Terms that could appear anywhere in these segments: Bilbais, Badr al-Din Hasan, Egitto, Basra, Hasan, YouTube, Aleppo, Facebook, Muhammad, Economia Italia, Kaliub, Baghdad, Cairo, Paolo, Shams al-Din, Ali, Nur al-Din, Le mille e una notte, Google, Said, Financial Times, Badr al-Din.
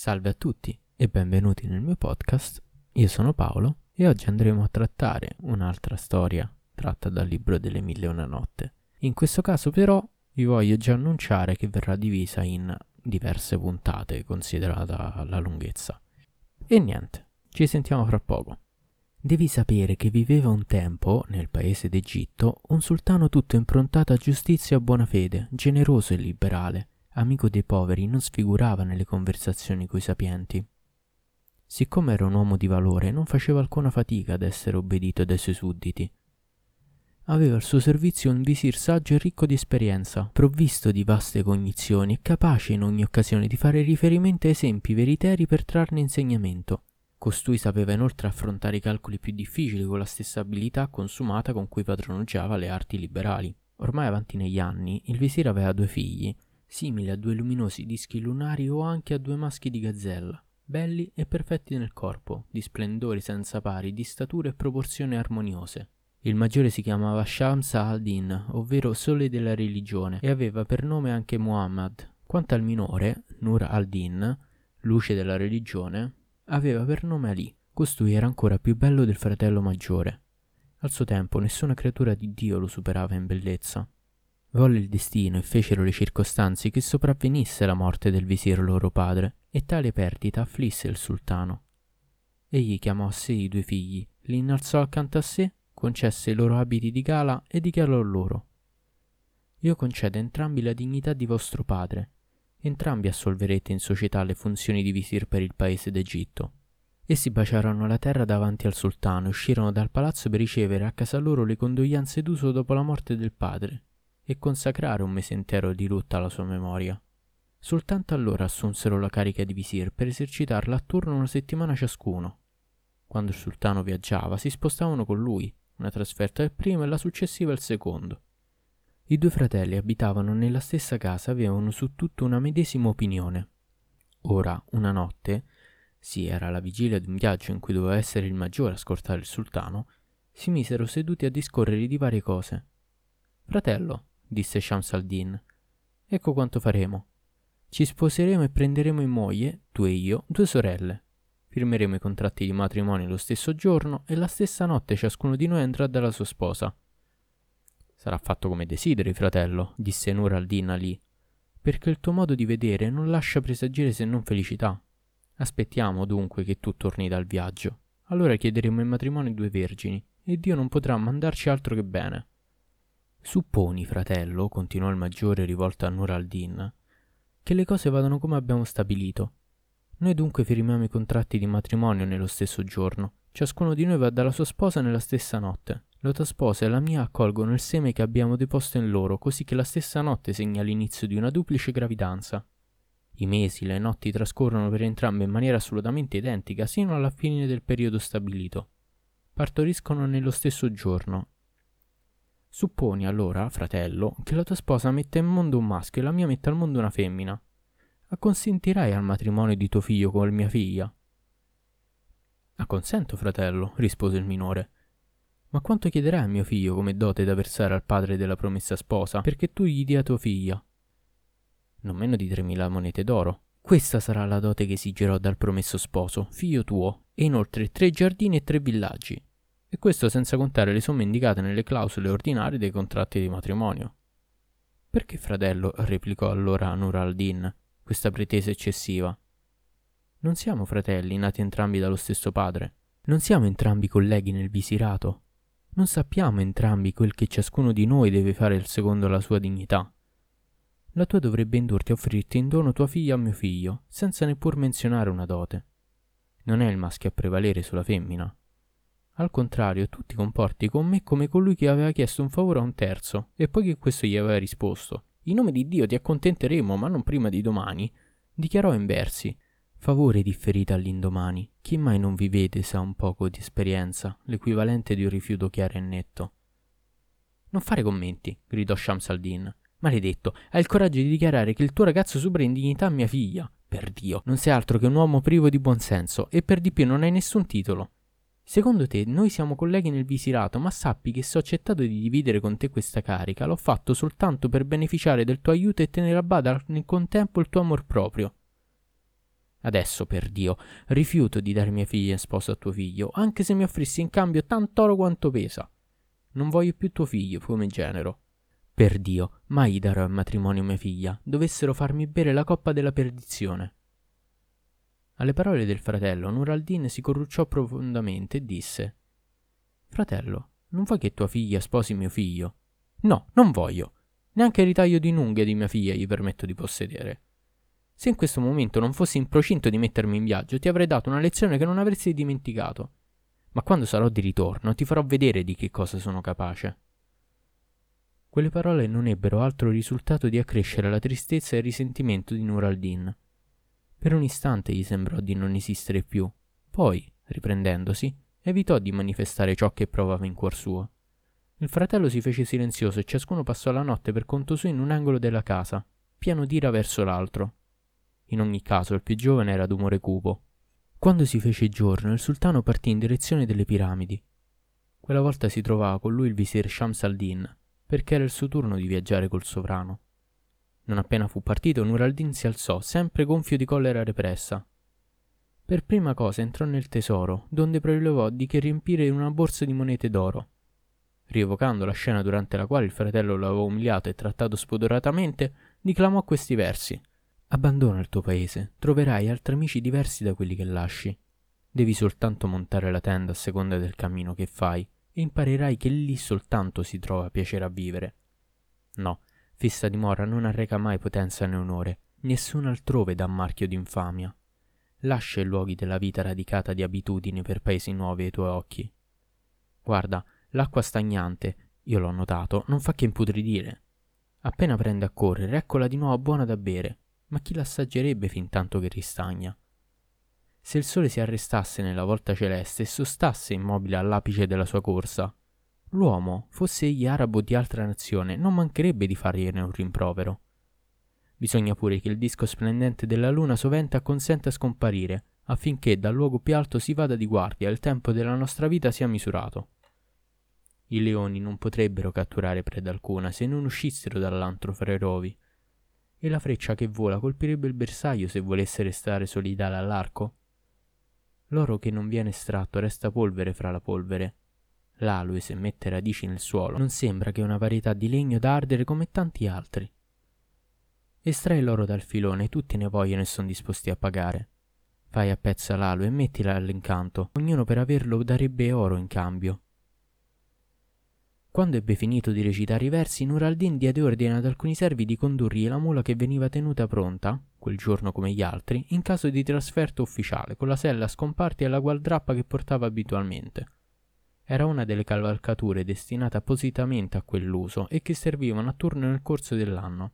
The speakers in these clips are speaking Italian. Salve a tutti e benvenuti nel mio podcast, io sono Paolo e oggi andremo a trattare un'altra storia tratta dal libro delle Mille e una notte. In questo caso però vi voglio già annunciare che verrà divisa in diverse puntate considerata la lunghezza. E niente, ci sentiamo fra poco. Devi sapere che viveva un tempo, nel paese d'Egitto, un sultano tutto improntato a giustizia e buona fede, generoso e liberale. Amico dei poveri, non sfigurava nelle conversazioni coi sapienti. Siccome era un uomo di valore, non faceva alcuna fatica ad essere obbedito dai suoi sudditi. Aveva al suo servizio un visir saggio e ricco di esperienza, provvisto di vaste cognizioni e capace in ogni occasione di fare riferimento a esempi veritieri per trarne insegnamento. Costui sapeva inoltre affrontare i calcoli più difficili con la stessa abilità consumata con cui padroneggiava le arti liberali. Ormai avanti negli anni, il visir aveva 2 figli, simili a 2 luminosi dischi lunari o anche a 2 maschi di gazzella, belli e perfetti nel corpo, di splendori senza pari, di statura e proporzioni armoniose. Il maggiore si chiamava Shams al-Din, ovvero Sole della religione, e aveva per nome anche Muhammad. Quanto al minore, Nur al-Din, Luce della religione, aveva per nome Ali. Costui era ancora più bello del fratello maggiore. Al suo tempo nessuna creatura di Dio lo superava in bellezza. Volle il destino e fecero le circostanze che sopravvenisse la morte del visir loro padre, e tale perdita afflisse il sultano. Egli chiamò a sé i 2 figli, li innalzò accanto a sé, concesse i loro abiti di gala e dichiarò loro: «Io concedo a entrambi la dignità di vostro padre, entrambi assolverete in società le funzioni di visir per il paese d'Egitto». Essi baciarono la terra davanti al sultano e uscirono dal palazzo per ricevere a casa loro le condoglianze d'uso dopo la morte del padre e consacrare un mese intero di lutto alla sua memoria. Soltanto allora assunsero la carica di visir per esercitarla attorno a 1 settimana ciascuno. Quando il sultano viaggiava si spostavano con lui, una trasferta il primo e la successiva il secondo. I 2 fratelli abitavano nella stessa casa e avevano su tutto una medesima opinione. Ora, una notte, sì, era la vigilia di un viaggio in cui doveva essere il maggiore a scortare il sultano, si misero seduti a discorrere di varie cose. «Fratello», disse Shams al-Din, «ecco quanto faremo. Ci sposeremo e prenderemo in moglie, tu e io, 2 sorelle. Firmeremo i contratti di matrimonio lo stesso giorno e la stessa notte ciascuno di noi andrà dalla sua sposa». «Sarà fatto come desideri, fratello», disse Nur al-Din Ali, «perché il tuo modo di vedere non lascia presagire se non felicità. Aspettiamo dunque che tu torni dal viaggio. Allora chiederemo in matrimonio 2 vergini e Dio non potrà mandarci altro che bene». «Supponi, fratello», continuò il maggiore rivolto a Nur al-Din, «che le cose vadano come abbiamo stabilito. Noi dunque firmiamo i contratti di matrimonio nello stesso giorno. Ciascuno di noi va dalla sua sposa nella stessa notte. La tua sposa e la mia accolgono il seme che abbiamo deposto in loro, così che la stessa notte segna l'inizio di una duplice gravidanza. I mesi, le notti trascorrono per entrambe in maniera assolutamente identica sino alla fine del periodo stabilito. Partoriscono nello stesso giorno. Supponi allora, fratello, che la tua sposa metta in mondo un maschio e la mia metta al mondo una femmina. Acconsentirai al matrimonio di tuo figlio con mia figlia?» «Acconsento, fratello», rispose il minore. «Ma quanto chiederai a mio figlio come dote da versare al padre della promessa sposa perché tu gli dia tua figlia?» «Non meno di 3.000 monete d'oro. Questa sarà la dote che esigerò dal promesso sposo, figlio tuo, e inoltre 3 giardini e 3 villaggi. E questo senza contare le somme indicate nelle clausole ordinarie dei contratti di matrimonio». «Perché, fratello», replicò allora Nur al-Din, «questa pretesa eccessiva? Non siamo fratelli nati entrambi dallo stesso padre. Non siamo entrambi colleghi nel visirato. Non sappiamo entrambi quel che ciascuno di noi deve fare secondo la sua dignità. La tua dovrebbe indurti a offrirti in dono tua figlia a mio figlio, senza neppur menzionare una dote. Non è il maschio a prevalere sulla femmina. Al contrario, tu ti comporti con me come colui che aveva chiesto un favore a un terzo, e poi che questo gli aveva risposto: in nome di Dio ti accontenteremo, ma non prima di domani», dichiarò in versi: «Favore differito all'indomani, chi mai non vi vede sa un poco di esperienza, l'equivalente di un rifiuto chiaro e netto». «Non fare commenti», gridò Shams al-Din, «maledetto, hai il coraggio di dichiarare che il tuo ragazzo supera in dignità mia figlia? Per Dio, non sei altro che un uomo privo di buonsenso, e per di più non hai nessun titolo. Secondo te noi siamo colleghi nel visirato, ma sappi che se ho accettato di dividere con te questa carica, l'ho fatto soltanto per beneficiare del tuo aiuto e tenere a bada nel contempo il tuo amor proprio. Adesso, per Dio, rifiuto di dare mia figlia in sposa a tuo figlio, anche se mi offrissi in cambio tant'oro quanto pesa. Non voglio più tuo figlio come genero. Per Dio, mai darò in matrimonio mia figlia, dovessero farmi bere la coppa della perdizione. Alle parole del fratello, Nur al-Din si corrucciò profondamente e disse: «Fratello, non vuoi che tua figlia sposi mio figlio?» «No, non voglio. Neanche il ritaglio di un'unghia di mia figlia gli permetto di possedere. Se in questo momento non fossi in procinto di mettermi in viaggio, ti avrei dato una lezione che non avresti dimenticato. Ma quando sarò di ritorno, ti farò vedere di che cosa sono capace». Quelle parole non ebbero altro risultato di accrescere la tristezza e il risentimento di Nur al-Din. Per un istante gli sembrò di non esistere più, poi, riprendendosi, evitò di manifestare ciò che provava in cuor suo. Il fratello si fece silenzioso e ciascuno passò la notte per conto suo in un angolo della casa, pieno d'ira verso l'altro. In ogni caso, il più giovane era d'umore cupo. Quando si fece giorno, il sultano partì in direzione delle piramidi. Quella volta si trovava con lui il visir Shams al-Din, perché era il suo turno di viaggiare col sovrano. Non appena fu partito, Nur al-Din si alzò, sempre gonfio di collera repressa. Per prima cosa entrò nel tesoro, donde prelevò di che riempire una borsa di monete d'oro. Rievocando la scena durante la quale il fratello lo aveva umiliato e trattato spudoratamente, declamò questi versi: «Abbandona il tuo paese, troverai altri amici diversi da quelli che lasci. Devi soltanto montare la tenda a seconda del cammino che fai, e imparerai che lì soltanto si trova piacere a vivere. No, fissa dimora non arreca mai potenza né onore, nessun altrove dà marchio d'infamia. Lascia i luoghi della vita radicata di abitudini per paesi nuovi ai tuoi occhi. Guarda, l'acqua stagnante, io l'ho notato, non fa che imputridire. Appena prende a correre, eccola di nuovo buona da bere, ma chi l'assaggerebbe fin tanto che ristagna? Se il sole si arrestasse nella volta celeste e sostasse immobile all'apice della sua corsa, l'uomo, fosse egli arabo di altra nazione, non mancherebbe di fargliene un rimprovero. Bisogna pure che il disco splendente della luna sovente acconsenta a scomparire, affinché dal luogo più alto si vada di guardia e il tempo della nostra vita sia misurato. I leoni non potrebbero catturare preda alcuna se non uscissero dall'antro fra i rovi, e la freccia che vola colpirebbe il bersaglio se volesse restare solidale all'arco. L'oro che non viene estratto resta polvere fra la polvere. L'aloe, se mette radici nel suolo, non sembra che una varietà di legno da ardere come tanti altri. Estrai l'oro dal filone e tutti ne vogliono e sono disposti a pagare. Fai a pezza l'aloe e mettila all'incanto, ognuno per averlo darebbe oro in cambio». Quando ebbe finito di recitare i versi, Nur al-Din diede ordine ad alcuni servi di condurgli la mula che veniva tenuta pronta, quel giorno come gli altri, in caso di trasferta ufficiale, con la sella scomparta e la gualdrappa che portava abitualmente. Era una delle cavalcature destinate appositamente a quell'uso e che servivano a turno nel corso dell'anno.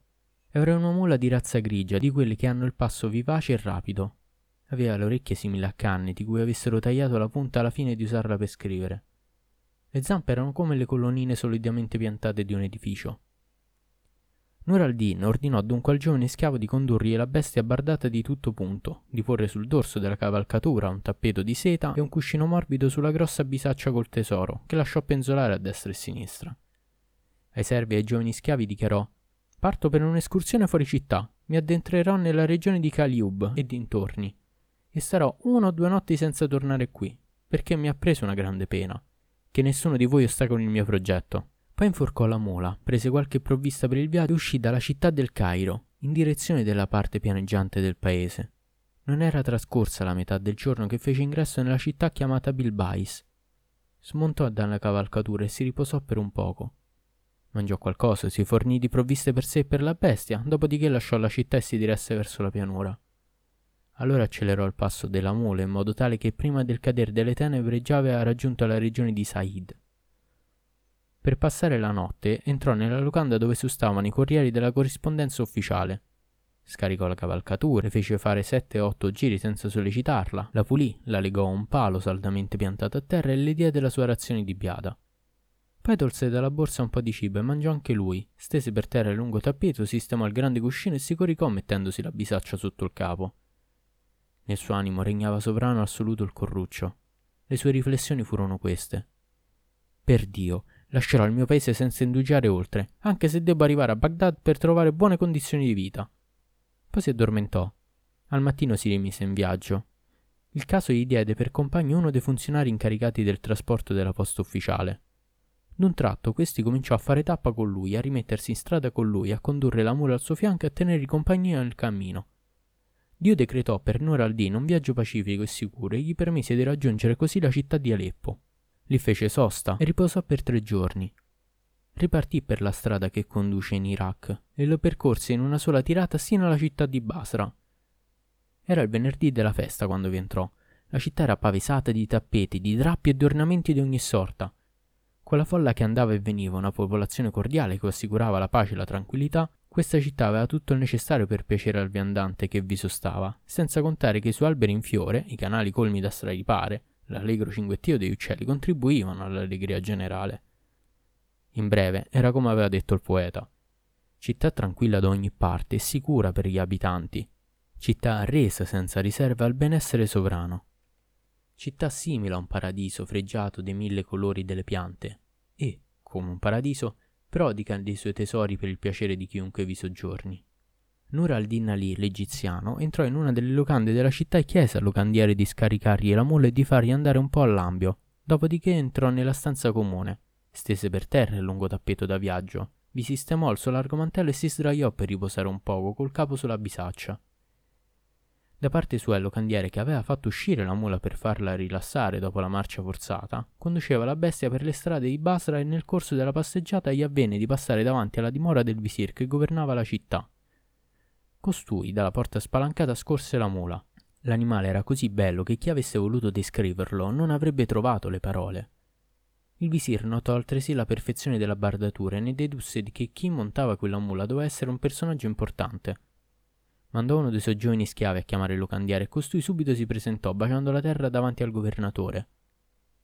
Era una mula di razza grigia, di quelle che hanno il passo vivace e rapido. Aveva le orecchie simili a canne, di cui avessero tagliato la punta alla fine di usarla per scrivere. Le zampe erano come le colonnine solidamente piantate di un edificio. Nur al-Din ordinò dunque al giovane schiavo di condurgli la bestia bardata di tutto punto, di porre sul dorso della cavalcatura un tappeto di seta e un cuscino morbido sulla grossa bisaccia col tesoro, che lasciò penzolare a destra e sinistra. Ai servi e ai giovani schiavi dichiarò: «Parto per un'escursione fuori città, mi addentrerò nella regione di Kaliub e dintorni, e starò 1 o 2 notti senza tornare qui, perché mi ha preso una grande pena. Che nessuno di voi ostacoli il mio progetto». Poi inforcò la mula, prese qualche provvista per il viaggio e uscì dalla città del Cairo, in direzione della parte pianeggiante del paese. Non era trascorsa la metà del giorno che fece ingresso nella città chiamata Bilbais. Smontò dalla cavalcatura e si riposò per un poco. Mangiò qualcosa, si fornì di provviste per sé e per la bestia, dopodiché lasciò la città e si diresse verso la pianura. Allora accelerò il passo della mula in modo tale che prima del cader delle tenebre già aveva raggiunto la regione di Said. Per passare la notte entrò nella locanda dove sostavano i corrieri della corrispondenza ufficiale. Scaricò la cavalcatura, fece fare 7 o 8 giri senza sollecitarla, la pulì, la legò a un palo saldamente piantato a terra e le diede la sua razione di biada. Poi tolse dalla borsa un po' di cibo e mangiò anche lui, stese per terra il lungo tappeto, sistemò il grande cuscino e si coricò mettendosi la bisaccia sotto il capo. Nel suo animo regnava sovrano assoluto il corruccio. Le sue riflessioni furono queste: «Per Dio, lascerò il mio paese senza indugiare oltre, anche se debbo arrivare a Baghdad per trovare buone condizioni di vita». Poi si addormentò. Al mattino si rimise in viaggio. Il caso gli diede per compagno uno dei funzionari incaricati del trasporto della posta ufficiale. D'un tratto questi cominciò a fare tappa con lui, a rimettersi in strada con lui, a condurre la mula al suo fianco e a tenergli compagnia nel cammino. Dio decretò per Nur al-Din un viaggio pacifico e sicuro e gli permise di raggiungere così la città di Aleppo. Lì fece sosta e riposò per 3 giorni. Ripartì per la strada che conduce in Iraq e lo percorse in una sola tirata sino alla città di Basra. Era il venerdì della festa quando vi entrò. La città era pavesata di tappeti, di drappi e di ornamenti di ogni sorta. Con la folla che andava e veniva, una popolazione cordiale che assicurava la pace e la tranquillità, questa città aveva tutto il necessario per piacere al viandante che vi sostava, senza contare che i suoi alberi in fiore, i canali colmi da straripare, l'allegro cinguettio degli uccelli contribuivano all'allegria generale. In breve, era come aveva detto il poeta. Città tranquilla da ogni parte e sicura per gli abitanti. Città arresa senza riserva al benessere sovrano. Città simile a un paradiso fregiato dei 1000 colori delle piante e, come un paradiso, prodiga dei suoi tesori per il piacere di chiunque vi soggiorni. Nur al-Din Ali, l'egiziano, entrò in una delle locande della città e chiese al locandiere di scaricargli la mula e di fargli andare un po' all'ambio. Dopodiché entrò nella stanza comune, stese per terra il lungo tappeto da viaggio, vi sistemò il suo largo mantello e si sdraiò per riposare un poco col capo sulla bisaccia. Da parte sua il locandiere, che aveva fatto uscire la mula per farla rilassare dopo la marcia forzata, conduceva la bestia per le strade di Basra e nel corso della passeggiata gli avvenne di passare davanti alla dimora del visir che governava la città. Costui, dalla porta spalancata, scorse la mula. L'animale era così bello che chi avesse voluto descriverlo non avrebbe trovato le parole. Il visir notò altresì la perfezione della bardatura e ne dedusse che chi montava quella mula doveva essere un personaggio importante. Mandò uno dei suoi giovani schiavi a chiamare il locandiere e costui subito si presentò baciando la terra davanti al governatore.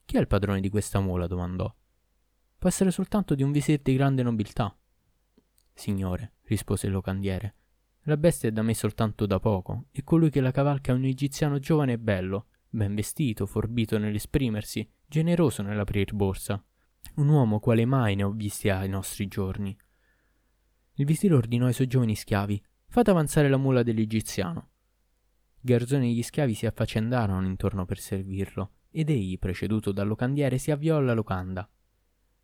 «Chi è il padrone di questa mula?» domandò. «Può essere soltanto di un visir di grande nobiltà». «Signore», rispose il locandiere, «la bestia è da me soltanto da poco e colui che la cavalca è un egiziano giovane e bello, ben vestito, forbito nell'esprimersi, generoso nell'aprir borsa. Un uomo quale mai ne ho visti ai nostri giorni». Il visir ordinò ai suoi giovani schiavi: «Fate avanzare la mula dell'egiziano». I garzoni e gli schiavi si affaccendarono intorno per servirlo, ed egli, preceduto dal locandiere, si avviò alla locanda.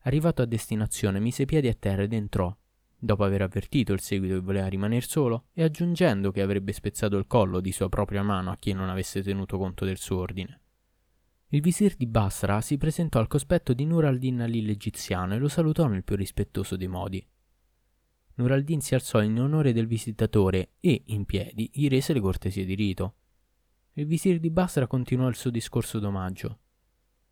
Arrivato a destinazione, mise piedi a terra ed entrò. Dopo aver avvertito il seguito che voleva rimaner solo, e aggiungendo che avrebbe spezzato il collo di sua propria mano a chi non avesse tenuto conto del suo ordine. Il visir di Basra si presentò al cospetto di Nur al-Din Ali l'egiziano e lo salutò nel più rispettoso dei modi. Nur al-Din si alzò in onore del visitatore e, in piedi, gli rese le cortesie di rito. Il visir di Basra continuò il suo discorso d'omaggio.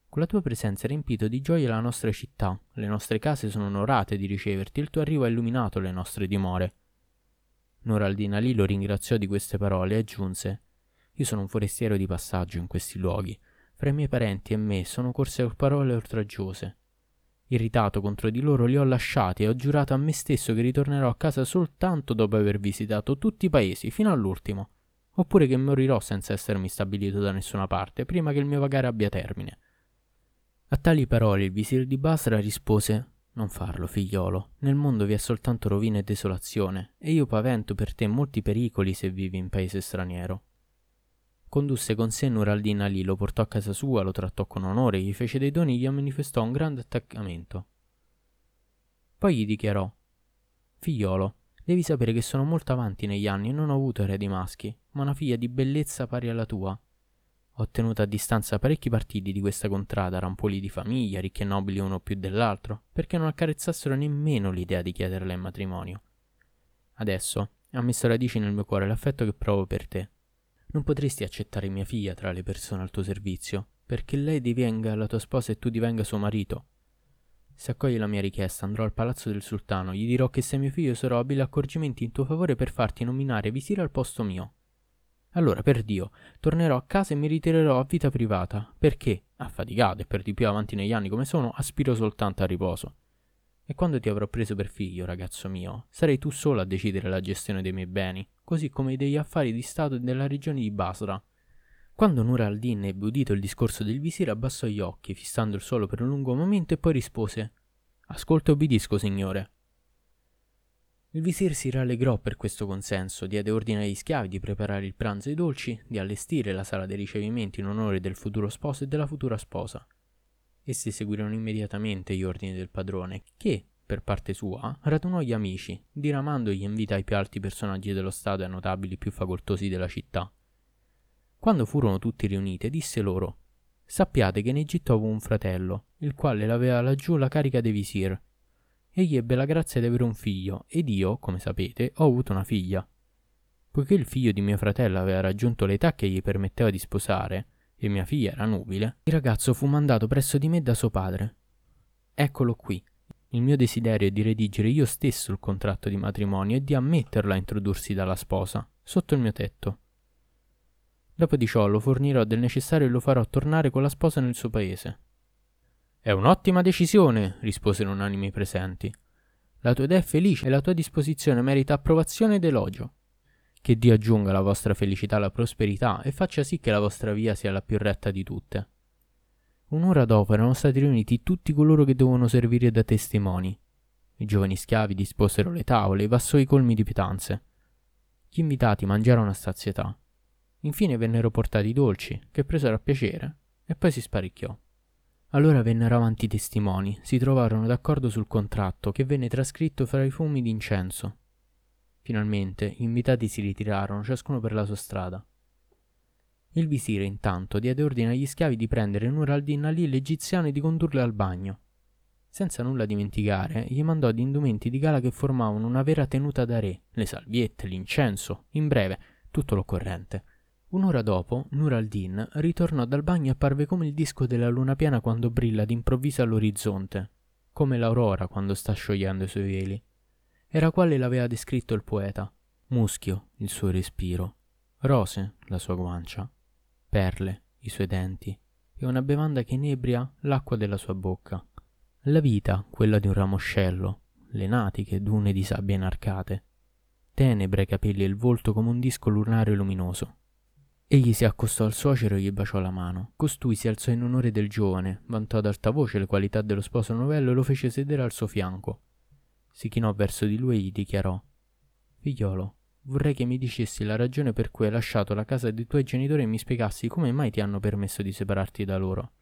«Con la tua presenza è riempito di gioia la nostra città, le nostre case sono onorate di riceverti, il tuo arrivo ha illuminato le nostre dimore». Nur al-Din Ali lo ringraziò di queste parole e aggiunse: «Io sono un forestiero di passaggio in questi luoghi, fra i miei parenti e me sono corse parole oltraggiose. Irritato contro di loro li ho lasciati e ho giurato a me stesso che ritornerò a casa soltanto dopo aver visitato tutti i paesi, fino all'ultimo, oppure che morirò senza essermi stabilito da nessuna parte, prima che il mio vagare abbia termine». A tali parole il visir di Basra rispose: «Non farlo, figliolo, nel mondo vi è soltanto rovina e desolazione, e io pavento per te molti pericoli se vivi in paese straniero». Condusse con sé Nur al-Din Ali, lo portò a casa sua, lo trattò con onore, gli fece dei doni e gli manifestò un grande attaccamento. Poi gli dichiarò: «Figliolo, devi sapere che sono molto avanti negli anni e non ho avuto eredi maschi, ma una figlia di bellezza pari alla tua. Ho tenuto a distanza parecchi partiti di questa contrada, rampoli di famiglia, ricchi e nobili uno più dell'altro, perché non accarezzassero nemmeno l'idea di chiederla in matrimonio. Adesso ha messo radici nel mio cuore l'affetto che provo per te. Non potresti accettare mia figlia tra le persone al tuo servizio, perché lei divenga la tua sposa e tu divenga suo marito. Se accogli la mia richiesta andrò al palazzo del sultano, gli dirò che sei mio figlio e sarò abile a accorgimenti in tuo favore per farti nominare visire al posto mio. Allora, per Dio, tornerò a casa e mi ritirerò a vita privata, perché, affaticato e per di più avanti negli anni come sono, aspiro soltanto a riposo. E quando ti avrò preso per figlio, ragazzo mio, sarai tu solo a decidere la gestione dei miei beni, così come degli affari di Stato e della regione di Basra». Quando Nur al-Din ebbe udito il discorso del visir, abbassò gli occhi, fissando il suolo per un lungo momento, e poi rispose: «Ascolto e obbedisco, signore». Il visir si rallegrò per questo consenso, diede ordine agli schiavi di preparare il pranzo e i dolci, di allestire la sala dei ricevimenti in onore del futuro sposo e della futura sposa. Essi seguirono immediatamente gli ordini del padrone, che, per parte sua, radunò gli amici, diramandogli invita ai più alti personaggi dello Stato e a notabili più facoltosi della città. Quando furono tutti riuniti, disse loro: «Sappiate che in Egitto avevo un fratello, il quale l'aveva laggiù la carica di visir. Egli ebbe la grazia di avere un figlio, ed io, come sapete, ho avuto una figlia. Poiché il figlio di mio fratello aveva raggiunto l'età che gli permetteva di sposare, e mia figlia era nubile, il ragazzo fu mandato presso di me da suo padre. Eccolo qui. Il mio desiderio è di redigere io stesso il contratto di matrimonio e di ammetterla a introdursi dalla sposa, sotto il mio tetto. Dopo di ciò lo fornirò del necessario e lo farò tornare con la sposa nel suo paese». «È un'ottima decisione», risposero unanimi i presenti. «La tua idea è felice e la tua disposizione merita approvazione ed elogio. Che Dio aggiunga alla vostra felicità la prosperità e faccia sì che la vostra via sia la più retta di tutte». Un'ora dopo erano stati riuniti tutti coloro che dovevano servire da testimoni. I giovani schiavi disposero le tavole, i vassoi colmi di pietanze. Gli invitati mangiarono a sazietà. Infine vennero portati i dolci, che presero a piacere, e poi si sparecchiò. Allora vennero avanti i testimoni, si trovarono d'accordo sul contratto, che venne trascritto fra i fumi di incenso. Finalmente gli invitati si ritirarono, ciascuno per la sua strada. Il visire intanto diede ordine agli schiavi di prendere Nur al-Din, Ali, l'egiziano, e di condurle al bagno. Senza nulla dimenticare, gli mandò gli indumenti di gala che formavano una vera tenuta da re, le salviette, l'incenso, in breve, tutto l'occorrente. Un'ora dopo, Nur al-Din ritornò dal bagno e apparve come il disco della luna piena quando brilla d'improvviso all'orizzonte, come l'aurora quando sta sciogliendo i suoi veli. Era quale l'aveva descritto il poeta: muschio, il suo respiro, rose, la sua guancia, perle, i suoi denti, e una bevanda che inebria l'acqua della sua bocca. La vita, quella di un ramoscello, le natiche, dune di sabbia inarcate, tenebre ai capelli e il volto come un disco lunario luminoso. Egli si accostò al suocero e gli baciò la mano. Costui si alzò in onore del giovane, vantò ad alta voce le qualità dello sposo novello e lo fece sedere al suo fianco. Si chinò verso di lui e gli dichiarò: «Figliolo, vorrei che mi dicessi la ragione per cui hai lasciato la casa dei tuoi genitori e mi spiegassi come mai ti hanno permesso di separarti da loro.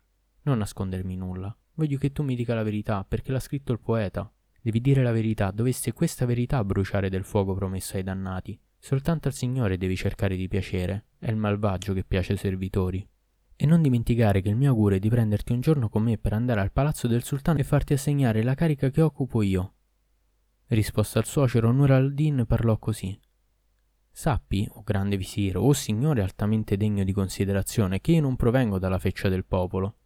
Non nascondermi nulla. Voglio che tu mi dica la verità, perché l'ha scritto il poeta. Devi dire la verità, dovesse questa verità bruciare del fuoco promesso ai dannati. Soltanto al Signore devi cercare di piacere. È il malvagio che piace ai servitori. E non dimenticare che il mio augurio è di prenderti un giorno con me per andare al palazzo del sultano e farti assegnare la carica che occupo io». Risposta al suocero, Nur al-Din parlò così: «Sappi, o grande visir, o signore altamente degno di considerazione, che io non provengo dalla feccia del popolo.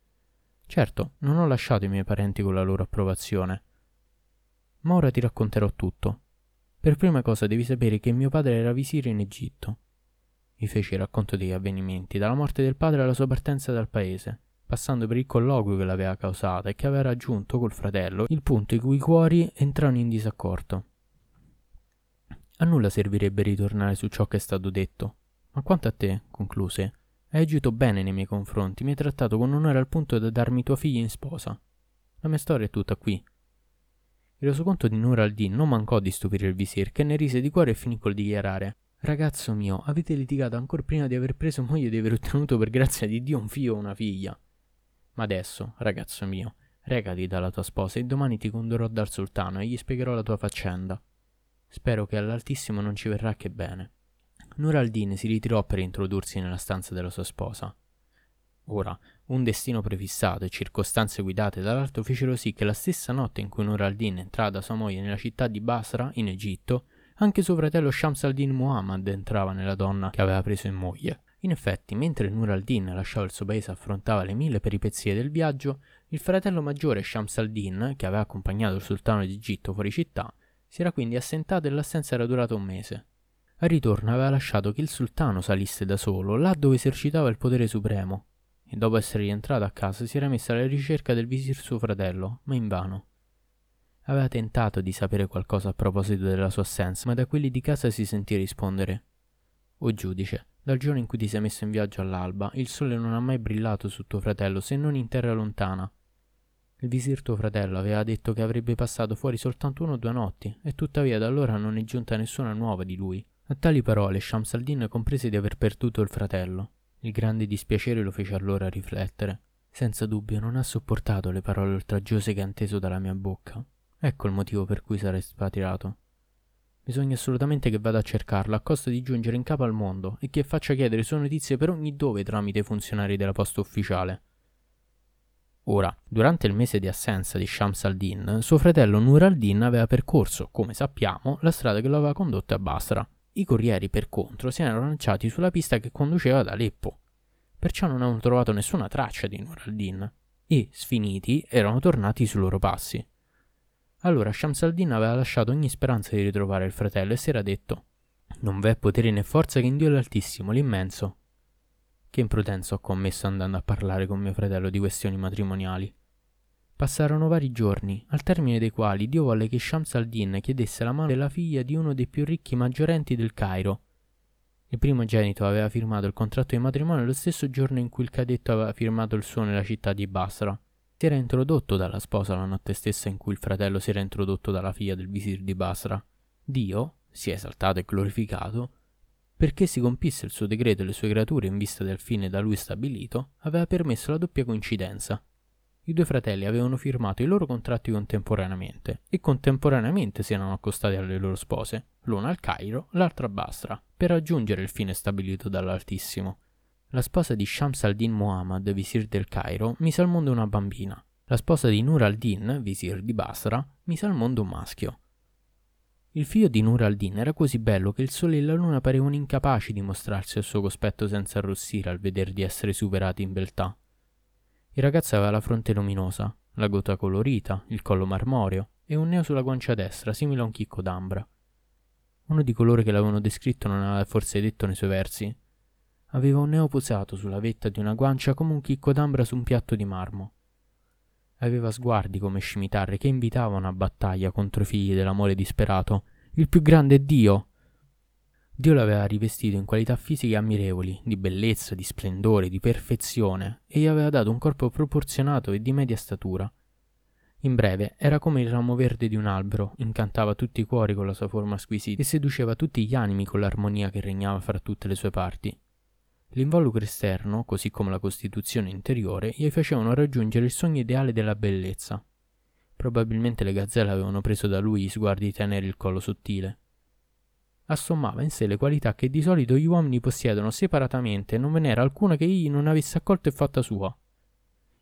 Certo, non ho lasciato i miei parenti con la loro approvazione. Ma ora ti racconterò tutto. Per prima cosa devi sapere che mio padre era visir in Egitto. Mi feci il racconto degli avvenimenti, dalla morte del padre alla sua partenza dal paese, passando per il colloquio che l'aveva causata e che aveva raggiunto col fratello il punto in cui i cuori entrarono in disaccordo. A nulla servirebbe ritornare su ciò che è stato detto, ma quanto a te, concluse, hai agito bene nei miei confronti, mi hai trattato con onore al punto da darmi tua figlia in sposa. La mia storia è tutta qui». Il resoconto di Nur al-Din non mancò di stupire il visir, che ne rise di cuore e finì col dichiarare: «Ragazzo mio, avete litigato ancor prima di aver preso moglie e di aver ottenuto per grazia di Dio un figlio o una figlia. Ma adesso, ragazzo mio, recati dalla tua sposa e domani ti condurrò dal sultano e gli spiegherò la tua faccenda. Spero che all'Altissimo non ci verrà che bene». Nur al-Din si ritirò per introdursi nella stanza della sua sposa. Ora, un destino prefissato e circostanze guidate dall'alto fecero sì che la stessa notte in cui Nur al-Din entrò da sua moglie nella città di Basra, in Egitto, anche suo fratello Shams al-Din Muhammad entrava nella donna che aveva preso in moglie. In effetti, mentre Nur al-Din lasciava il suo paese e affrontava le mille peripezie del viaggio, il fratello maggiore Shams al-Din, che aveva accompagnato il sultano d'Egitto fuori città, si era quindi assentato e l'assenza era durata un mese. Al ritorno aveva lasciato che il sultano salisse da solo, là dove esercitava il potere supremo, e dopo essere rientrato a casa si era messa alla ricerca del visir suo fratello, ma invano. Aveva tentato di sapere qualcosa a proposito della sua assenza, ma da quelli di casa si sentì rispondere: «O giudice, dal giorno in cui ti sei messo in viaggio all'alba, il sole non ha mai brillato su tuo fratello se non in terra lontana. Il visir tuo fratello aveva detto che avrebbe passato fuori soltanto 1 o 2 notti, e tuttavia da allora non è giunta nessuna nuova di lui. A tali parole Shams al-Din comprese di aver perduto il fratello. Il grande dispiacere lo fece allora riflettere. Senza dubbio non ha sopportato le parole oltraggiose che ha inteso dalla mia bocca. Ecco il motivo per cui sarà espatriato. Bisogna assolutamente che vada a cercarlo a costo di giungere in capo al mondo e che faccia chiedere sue notizie per ogni dove tramite i funzionari della posta ufficiale. Ora, durante il mese di assenza di Shams al-Din, suo fratello Nur al-Din aveva percorso, come sappiamo, la strada che lo aveva condotto a Basra. I corrieri, per contro, si erano lanciati sulla pista che conduceva ad Aleppo. Perciò non hanno trovato nessuna traccia di Nur al-Din e, sfiniti, erano tornati sui loro passi. Allora Shams al-Din aveva lasciato ogni speranza di ritrovare il fratello e si era detto: «Non v'è potere né forza che in Dio l'Altissimo, l'Immenso. Che imprudenza ho commesso andando a parlare con mio fratello di questioni matrimoniali». Passarono vari giorni, al termine dei quali Dio volle che Shams al-Din chiedesse la mano della figlia di uno dei più ricchi maggiorenti del Cairo. Il primogenito aveva firmato il contratto di matrimonio lo stesso giorno in cui il cadetto aveva firmato il suo nella città di Basra. Si era introdotto dalla sposa la notte stessa in cui il fratello si era introdotto dalla figlia del visir di Basra. Dio si è esaltato e glorificato perché si compisse il suo decreto e le sue creature in vista del fine da lui stabilito, aveva permesso la doppia coincidenza. I due fratelli avevano firmato i loro contratti contemporaneamente e contemporaneamente si erano accostati alle loro spose, l'una al Cairo, l'altra a Basra, per raggiungere il fine stabilito dall'Altissimo. La sposa di Shams al-Din Muhammad, visir del Cairo, mise al mondo una bambina. La sposa di Nur al-Din, visir di Basra, mise al mondo un maschio. Il figlio di Nur al-Din era così bello che il sole e la luna parevano incapaci di mostrarsi al suo cospetto senza arrossire al veder di essere superati in beltà. Il ragazzo aveva la fronte luminosa, la gota colorita, il collo marmoreo e un neo sulla guancia destra simile a un chicco d'ambra. Uno di coloro che l'avevano descritto non aveva forse detto nei suoi versi: aveva un neo posato sulla vetta di una guancia come un chicco d'ambra su un piatto di marmo. Aveva sguardi come scimitarre che invitavano a battaglia contro i figli dell'amore disperato. Il più grande è Dio! Dio l'aveva rivestito in qualità fisiche ammirevoli, di bellezza, di splendore, di perfezione, e gli aveva dato un corpo proporzionato e di media statura. In breve, era come il ramo verde di un albero, incantava tutti i cuori con la sua forma squisita e seduceva tutti gli animi con l'armonia che regnava fra tutte le sue parti. L'involucro esterno, così come la costituzione interiore, gli facevano raggiungere il sogno ideale della bellezza. Probabilmente le gazzelle avevano preso da lui gli sguardi teneri e il collo sottile. Assommava in sé le qualità che di solito gli uomini possiedono separatamente e non ve n'era alcuna che egli non avesse accolto e fatta sua.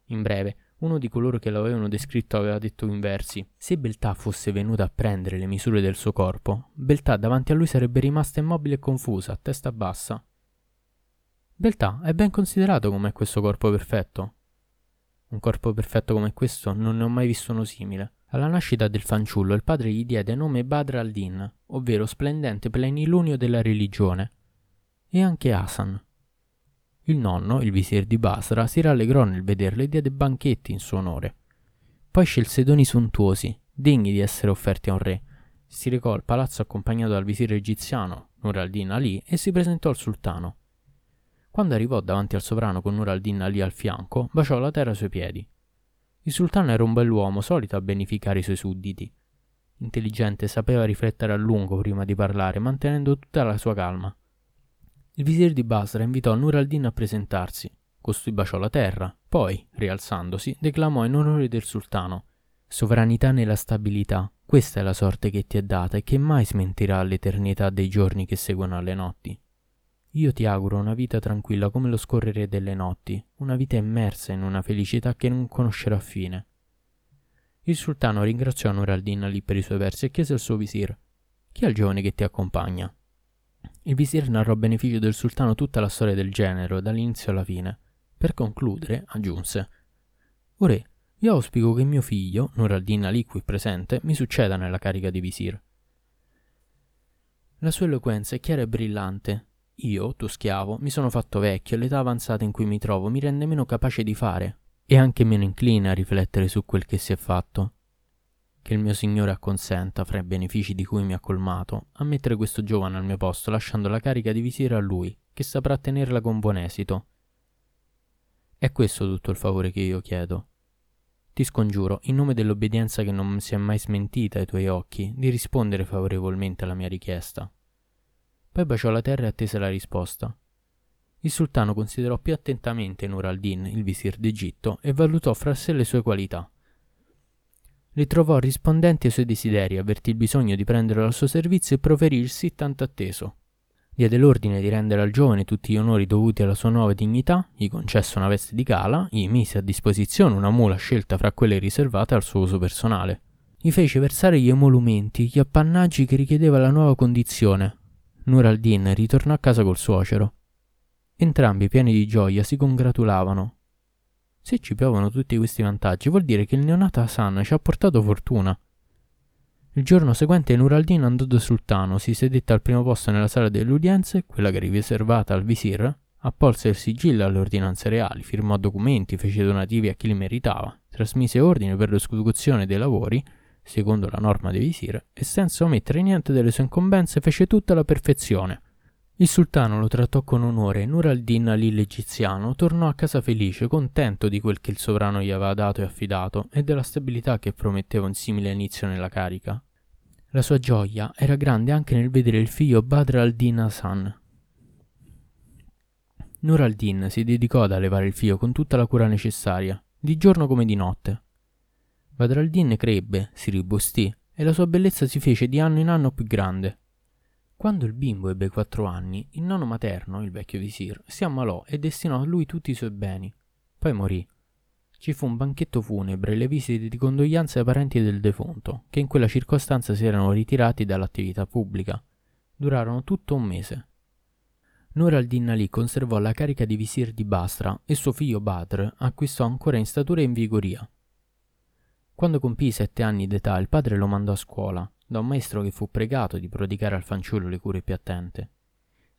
In breve, uno di coloro che l'avevano descritto aveva detto in versi: se beltà fosse venuta a prendere le misure del suo corpo, beltà davanti a lui sarebbe rimasta immobile e confusa, a testa bassa. Beltà è ben considerato com'è questo corpo perfetto. Un corpo perfetto come questo non ne ho mai visto uno simile. Alla nascita del fanciullo il padre gli diede nome Badr al-Din, ovvero splendente plenilunio della religione, e anche Hasan. Il nonno, il visir di Basra, si rallegrò nel vederlo e diede banchetti in suo onore. Poi scelse doni sontuosi, degni di essere offerti a un re. Si recò al palazzo accompagnato dal visire egiziano, Nur al-Din Ali, e si presentò al sultano. Quando arrivò davanti al sovrano con Nur al-Din Ali al fianco, baciò la terra ai suoi piedi. Il sultano era un bell'uomo, solito a beneficare i suoi sudditi. Intelligente, sapeva riflettere a lungo prima di parlare, mantenendo tutta la sua calma. Il visir di Basra invitò Nur al-Din a presentarsi. Costui baciò la terra, poi, rialzandosi, declamò in onore del sultano: «Sovranità nella stabilità, questa è la sorte che ti è data e che mai smentirà l'eternità dei giorni che seguono alle notti. Io ti auguro una vita tranquilla come lo scorrere delle notti, una vita immersa in una felicità che non conoscerà fine». Il sultano ringraziò Nur al-Din Ali per i suoi versi e chiese al suo visir: «Chi è il giovane che ti accompagna?». Il visir narrò a beneficio del sultano tutta la storia del genero, dall'inizio alla fine. Per concludere, aggiunse: «O re, io auspico che mio figlio, Nur al-Din Ali qui presente, mi succeda nella carica di visir. La sua eloquenza è chiara e brillante. Io, tuo schiavo, mi sono fatto vecchio e l'età avanzata in cui mi trovo mi rende meno capace di fare e anche meno incline a riflettere su quel che si è fatto. Che il mio Signore acconsenta, fra i benefici di cui mi ha colmato, a mettere questo giovane al mio posto, lasciando la carica di visire a lui, che saprà tenerla con buon esito. È questo tutto il favore che io chiedo. Ti scongiuro, in nome dell'obbedienza che non si è mai smentita ai tuoi occhi, di rispondere favorevolmente alla mia richiesta. Poi baciò la terra e attese la risposta. Il sultano considerò più attentamente Nur al-Din, il visir d'Egitto, e valutò fra sé le sue qualità. Le trovò rispondenti ai suoi desideri, avvertì il bisogno di prenderlo al suo servizio e proferì il sì tanto atteso. Diede l'ordine di rendere al giovane tutti gli onori dovuti alla sua nuova dignità, gli concesse una veste di gala, gli mise a disposizione una mula scelta fra quelle riservate al suo uso personale. Gli fece versare gli emolumenti, gli appannaggi che richiedeva la nuova condizione. Nur al-Din ritornò a casa col suocero. Entrambi, pieni di gioia, si congratulavano. Se ci piovono tutti questi vantaggi, vuol dire che il neonato Hasan ci ha portato fortuna. Il giorno seguente Nur al-Din andò dal sultano, si sedette al primo posto nella sala delle udienze, quella che era riservata al visir, appolse il sigillo alle ordinanze reali, firmò documenti, fece donativi a chi li meritava, trasmise ordine per l'esecuzione dei lavori, secondo la norma dei visir, e senza omettere niente delle sue incombenze fece tutto alla perfezione. Il sultano lo trattò con onore e Nur al-Din Ali l'egiziano tornò a casa felice, contento di quel che il sovrano gli aveva dato e affidato e della stabilità che prometteva un simile inizio nella carica. La sua gioia era grande anche nel vedere il figlio Badr al-Din Hasan. Nur al-Din si dedicò ad allevare il figlio con tutta la cura necessaria, di giorno come di notte. Badr al-Din crebbe, si ribustì e la sua bellezza si fece di anno in anno più grande. Quando il bimbo ebbe 4 anni, il nonno materno, il vecchio visir, si ammalò e destinò a lui tutti i suoi beni. Poi morì. Ci fu un banchetto funebre e le visite di condoglianze ai parenti del defunto, che in quella circostanza si erano ritirati dall'attività pubblica. Durarono tutto 1 mese. Nur al-Din Ali conservò la carica di visir di Basra e suo figlio Badr acquistò ancora in statura e in vigoria. Quando compì 7 anni d'età, il padre lo mandò a scuola da un maestro che fu pregato di prodigare al fanciullo le cure più attente.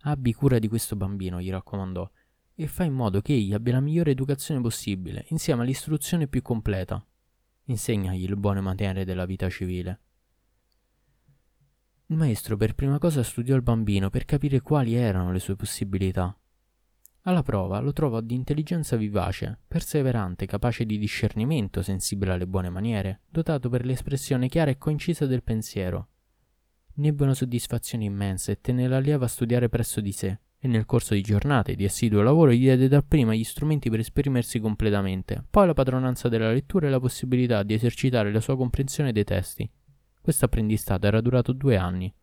Abbi cura di questo bambino, gli raccomandò, e fai in modo che egli abbia la migliore educazione possibile, insieme all'istruzione più completa. Insegnagli le buone materie della vita civile. Il maestro per prima cosa studiò il bambino per capire quali erano le sue possibilità. Alla prova lo trovò di intelligenza vivace, perseverante, capace di discernimento, sensibile alle buone maniere, dotato per l'espressione chiara e concisa del pensiero. Ne ebbe una soddisfazione immensa e tenne l'allievo a studiare presso di sé, e nel corso di giornate di assiduo lavoro gli diede dapprima gli strumenti per esprimersi completamente, poi la padronanza della lettura e la possibilità di esercitare la sua comprensione dei testi. Questo apprendistato era durato 2 anni.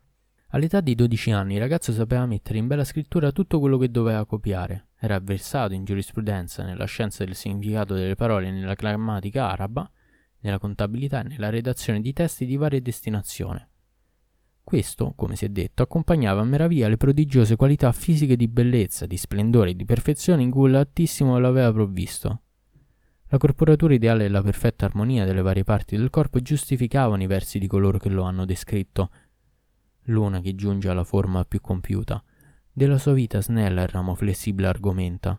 All'età di 12 anni il ragazzo sapeva mettere in bella scrittura tutto quello che doveva copiare. Era avversato in giurisprudenza, nella scienza del significato delle parole, nella grammatica araba, nella contabilità e nella redazione di testi di varia destinazione. Questo, come si è detto, accompagnava a meraviglia le prodigiose qualità fisiche di bellezza, di splendore e di perfezione in cui l'Altissimo l'aveva provvisto. La corporatura ideale e la perfetta armonia delle varie parti del corpo giustificavano i versi di coloro che lo hanno descritto, l'una che giunge alla forma più compiuta, della sua vita snella il ramo flessibile argomenta.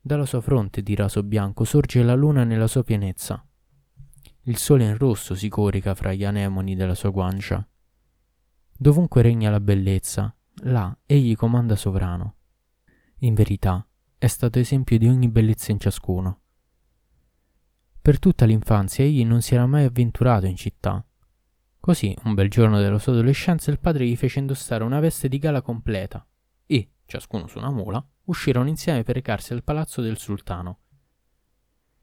Dalla sua fronte di raso bianco sorge la luna nella sua pienezza. Il sole in rosso si corica fra gli anemoni della sua guancia. Dovunque regna la bellezza, là egli comanda sovrano. In verità, è stato esempio di ogni bellezza in ciascuno. Per tutta l'infanzia egli non si era mai avventurato in città. Così, un bel giorno della sua adolescenza, il padre gli fece indossare una veste di gala completa e, ciascuno su una mula, uscirono insieme per recarsi al palazzo del sultano.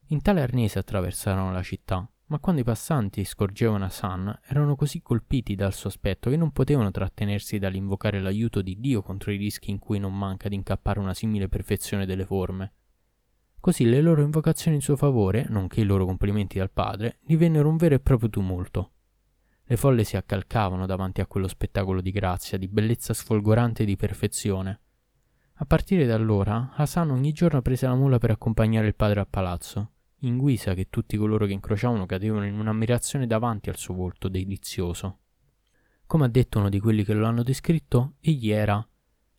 In tale arnese attraversarono la città, ma quando i passanti scorgevano Hasan, erano così colpiti dal suo aspetto che non potevano trattenersi dall'invocare l'aiuto di Dio contro i rischi in cui non manca di incappare una simile perfezione delle forme. Così le loro invocazioni in suo favore, nonché i loro complimenti al padre, divennero un vero e proprio tumulto. Le folle si accalcavano davanti a quello spettacolo di grazia, di bellezza sfolgorante e di perfezione. A partire da allora, Hasan ogni giorno prese la mula per accompagnare il padre al palazzo, in guisa che tutti coloro che incrociavano cadevano in un'ammirazione davanti al suo volto delizioso. Come ha detto uno di quelli che lo hanno descritto, egli era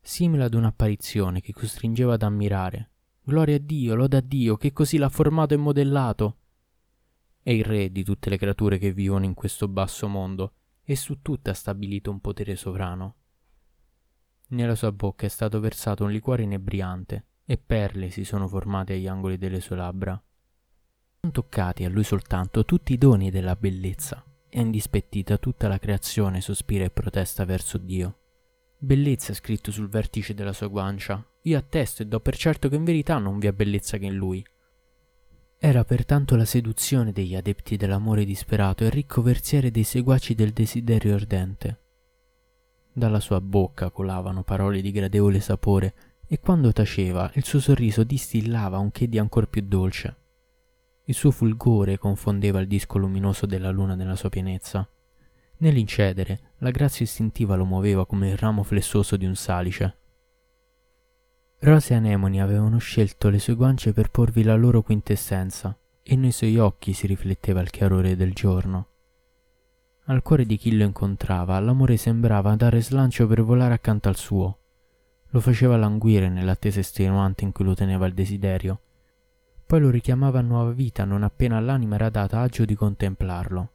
simile ad un'apparizione che costringeva ad ammirare. Gloria a Dio, loda a Dio, che così l'ha formato e modellato. È il re di tutte le creature che vivono in questo basso mondo e su tutte ha stabilito un potere sovrano. Nella sua bocca è stato versato un liquore inebriante e perle si sono formate agli angoli delle sue labbra. Sono toccati a lui soltanto tutti i doni della bellezza, e indispettita tutta la creazione sospira e protesta verso Dio. Bellezza è scritto sul vertice della sua guancia. Io attesto e do per certo che in verità non vi è bellezza che in lui. Era pertanto la seduzione degli adepti dell'amore disperato e ricco versiere dei seguaci del desiderio ardente. Dalla sua bocca colavano parole di gradevole sapore, e quando taceva il suo sorriso distillava un che di ancor più dolce. Il suo fulgore confondeva il disco luminoso della luna nella sua pienezza. Nell'incedere, la grazia istintiva lo muoveva come il ramo flessoso di un salice. Rose e anemoni avevano scelto le sue guance per porvi la loro quintessenza, e nei suoi occhi si rifletteva il chiarore del giorno. Al cuore di chi lo incontrava, l'amore sembrava dare slancio per volare accanto al suo. Lo faceva languire nell'attesa estenuante in cui lo teneva il desiderio. Poi lo richiamava a nuova vita non appena l'anima era data agio di contemplarlo.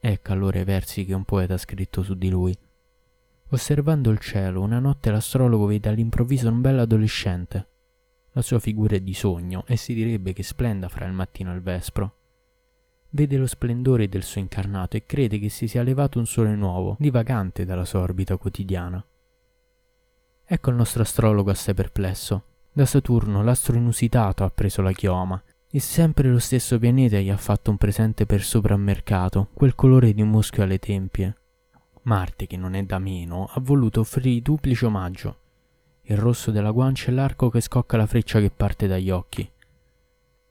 Ecco allora i versi che un poeta ha scritto su di lui. Osservando il cielo, una notte l'astrologo vede all'improvviso un bel adolescente. La sua figura è di sogno e si direbbe che splenda fra il mattino e il vespro. Vede lo splendore del suo incarnato e crede che si sia levato un sole nuovo, divagante dalla sua orbita quotidiana. Ecco il nostro astrologo assai perplesso. Da Saturno l'astro inusitato ha preso la chioma, e sempre lo stesso pianeta gli ha fatto un presente per sopra al mercato, quel colore di un muschio alle tempie. Marte, che non è da meno, ha voluto offrire duplice omaggio. Il rosso della guancia è l'arco che scocca la freccia che parte dagli occhi.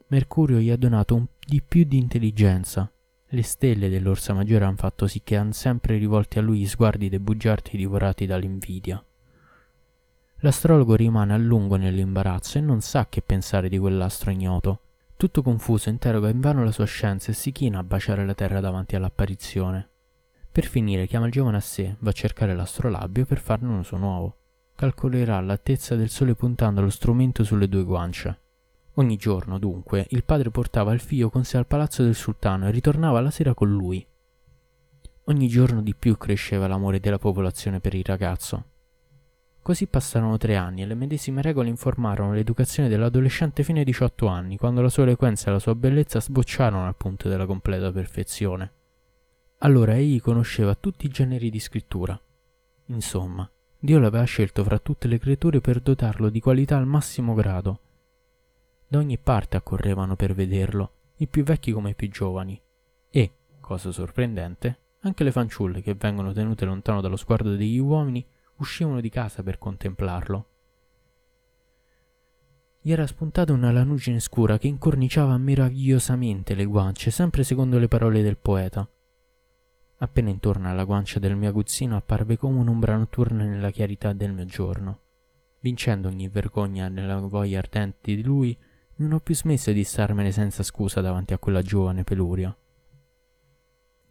Mercurio gli ha donato un di più di intelligenza. Le stelle dell'Orsa Maggiore hanno fatto sì che hanno sempre rivolti a lui gli sguardi dei bugiardi divorati dall'invidia. L'astrologo rimane a lungo nell'imbarazzo e non sa che pensare di quell'astro ignoto. Tutto confuso interroga invano la sua scienza e si china a baciare la terra davanti all'apparizione. Per finire chiama il giovane a sé, va a cercare l'astrolabio per farne un uso nuovo. Calcolerà l'altezza del sole puntando lo strumento sulle due guance. Ogni giorno, dunque, il padre portava il figlio con sé al palazzo del sultano e ritornava la sera con lui. Ogni giorno di più cresceva l'amore della popolazione per il ragazzo. Così passarono 3 anni e le medesime regole informarono l'educazione dell'adolescente fino ai 18 anni, quando la sua eloquenza e la sua bellezza sbocciarono al punto della completa perfezione. Allora egli conosceva tutti i generi di scrittura. Insomma, Dio l'aveva scelto fra tutte le creature per dotarlo di qualità al massimo grado. Da ogni parte accorrevano per vederlo, i più vecchi come i più giovani, e, cosa sorprendente, anche le fanciulle, che vengono tenute lontano dallo sguardo degli uomini, uscivano di casa per contemplarlo. Gli era spuntata una lanugine scura che incorniciava meravigliosamente le guance, sempre secondo le parole del poeta. Appena intorno alla guancia del mio aguzzino apparve come un'ombra notturna nella chiarità del mio giorno. Vincendo ogni vergogna nella voglia ardente di lui, non ho più smesso di starmene senza scusa davanti a quella giovane peluria.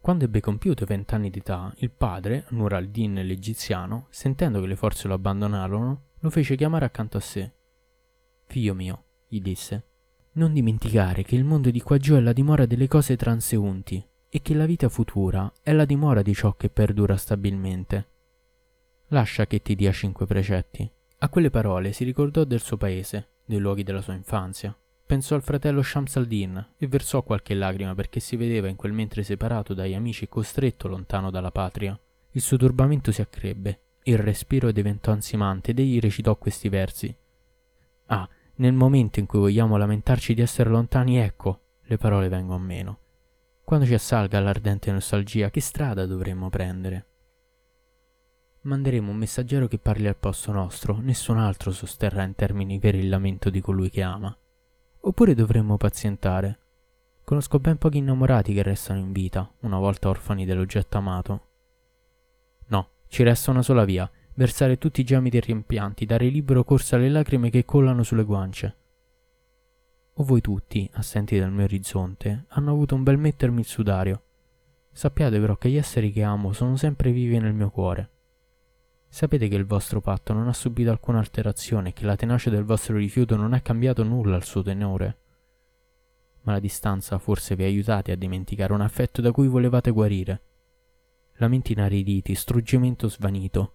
Quando ebbe compiuto 20 anni d'età, il padre, Nur al-Din l'egiziano, sentendo che le forze lo abbandonarono, lo fece chiamare accanto a sé. «Figlio mio», gli disse, «non dimenticare che il mondo di qua giù è la dimora delle cose transeunti e che la vita futura è la dimora di ciò che perdura stabilmente. Lascia che ti dia 5 precetti». A quelle parole si ricordò del suo paese, dei luoghi della sua infanzia. Pensò al fratello Shams al-Din e versò qualche lacrima perché si vedeva in quel mentre separato dagli amici e costretto lontano dalla patria. Il suo turbamento si accrebbe, il respiro diventò ansimante ed egli recitò questi versi. Ah, nel momento in cui vogliamo lamentarci di essere lontani, ecco, le parole vengono a meno. Quando ci assalga l'ardente nostalgia, che strada dovremmo prendere? Manderemo un messaggero che parli al posto nostro, nessun altro sosterrà in termini per il lamento di colui che ama. Oppure dovremmo pazientare. Conosco ben pochi innamorati che restano in vita, una volta orfani dell'oggetto amato. No, ci resta una sola via, versare tutti i gemiti e rimpianti, dare libero corso alle lacrime che collano sulle guance. O voi tutti, assenti dal mio orizzonte, hanno avuto un bel mettermi il sudario. Sappiate però che gli esseri che amo sono sempre vivi nel mio cuore. Sapete che il vostro patto non ha subito alcuna alterazione e che la tenacia del vostro rifiuto non ha cambiato nulla al suo tenore. Ma la distanza forse vi aiutate a dimenticare un affetto da cui volevate guarire. Lamenti inariditi, struggimento svanito.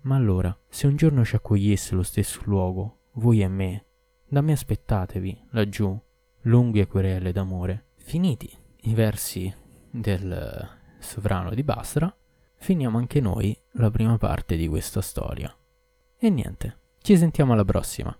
Ma allora, se un giorno ci accogliesse lo stesso luogo, voi e me, da me aspettatevi, laggiù, lunghe querele d'amore. Finiti i versi del sovrano di Basra, finiamo anche noi la prima parte di questa storia. E niente, ci sentiamo alla prossima.